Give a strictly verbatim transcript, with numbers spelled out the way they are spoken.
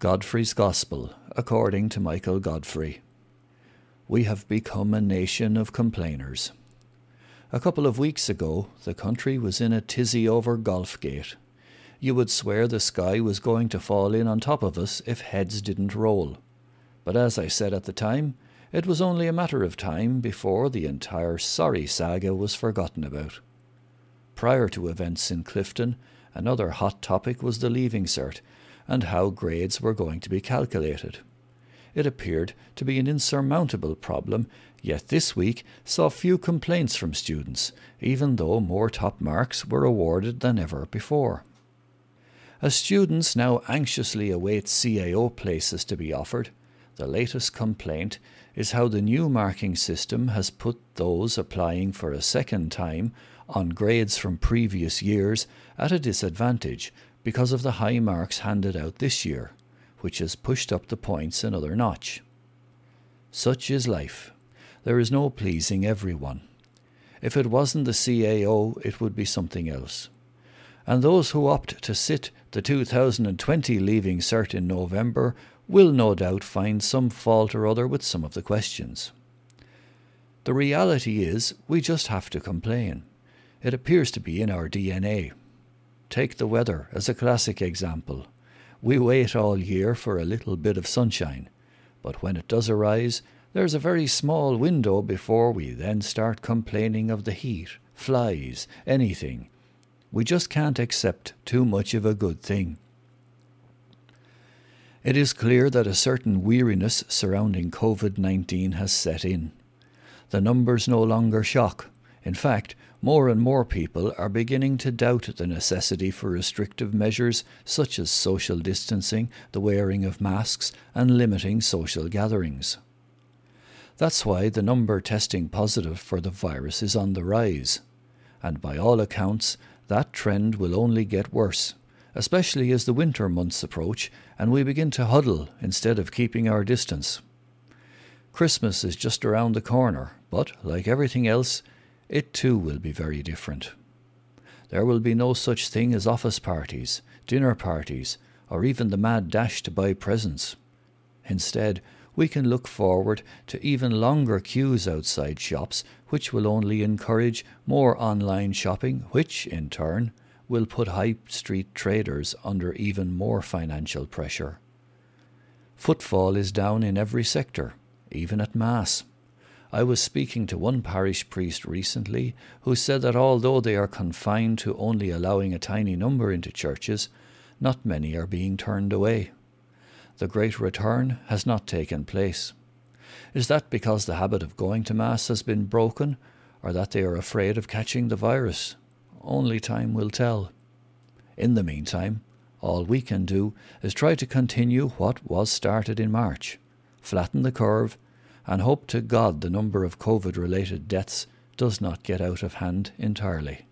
Godfrey's Gospel, according to Michael Godfrey. We have become a nation of complainers. A couple of weeks ago, the country was in a tizzy over Golfgate. You would swear the sky was going to fall in on top of us if heads didn't roll. But as I said at the time, it was only a matter of time before the entire sorry saga was forgotten about. Prior to events in Clifton, another hot topic was the Leaving Cert, and how grades were going to be calculated. It appeared to be an insurmountable problem, yet this week saw few complaints from students, even though more top marks were awarded than ever before. As students now anxiously await C A O places to be offered, the latest complaint is how the new marking system has put those applying for a second time on grades from previous years at a disadvantage because of the high marks handed out this year, which has pushed up the points another notch. Such is life. There is no pleasing everyone. If it wasn't the C A O, it would be something else. And those who opt to sit the two thousand twenty Leaving Cert in November will no doubt find some fault or other with some of the questions. The reality is, we just have to complain. It appears to be in our D N A. Take the weather as a classic example. We wait all year for a little bit of sunshine, but when it does arise, there's a very small window before we then start complaining of the heat, flies, anything. We just can't accept too much of a good thing. It is clear that a certain weariness surrounding COVID nineteen has set in. The numbers no longer shock. In fact, more and more people are beginning to doubt the necessity for restrictive measures such as social distancing, the wearing of masks, and limiting social gatherings. That's why the number testing positive for the virus is on the rise. And by all accounts, that trend will only get worse, especially as the winter months approach and we begin to huddle instead of keeping our distance. Christmas is just around the corner, but like everything else, it too will be very different. There will be no such thing as office parties, dinner parties, or even the mad dash to buy presents. Instead, we can look forward to even longer queues outside shops, which will only encourage more online shopping, which, in turn, will put high street traders under even more financial pressure. Footfall is down in every sector, even at Mass. I was speaking to one parish priest recently who said that although they are confined to only allowing a tiny number into churches, not many are being turned away. The Great Return has not taken place. Is that because the habit of going to Mass has been broken, or that they are afraid of catching the virus? Only time will tell. In the meantime, all we can do is try to continue what was started in March, flatten the curve, and hope to God the number of COVID-related deaths does not get out of hand entirely.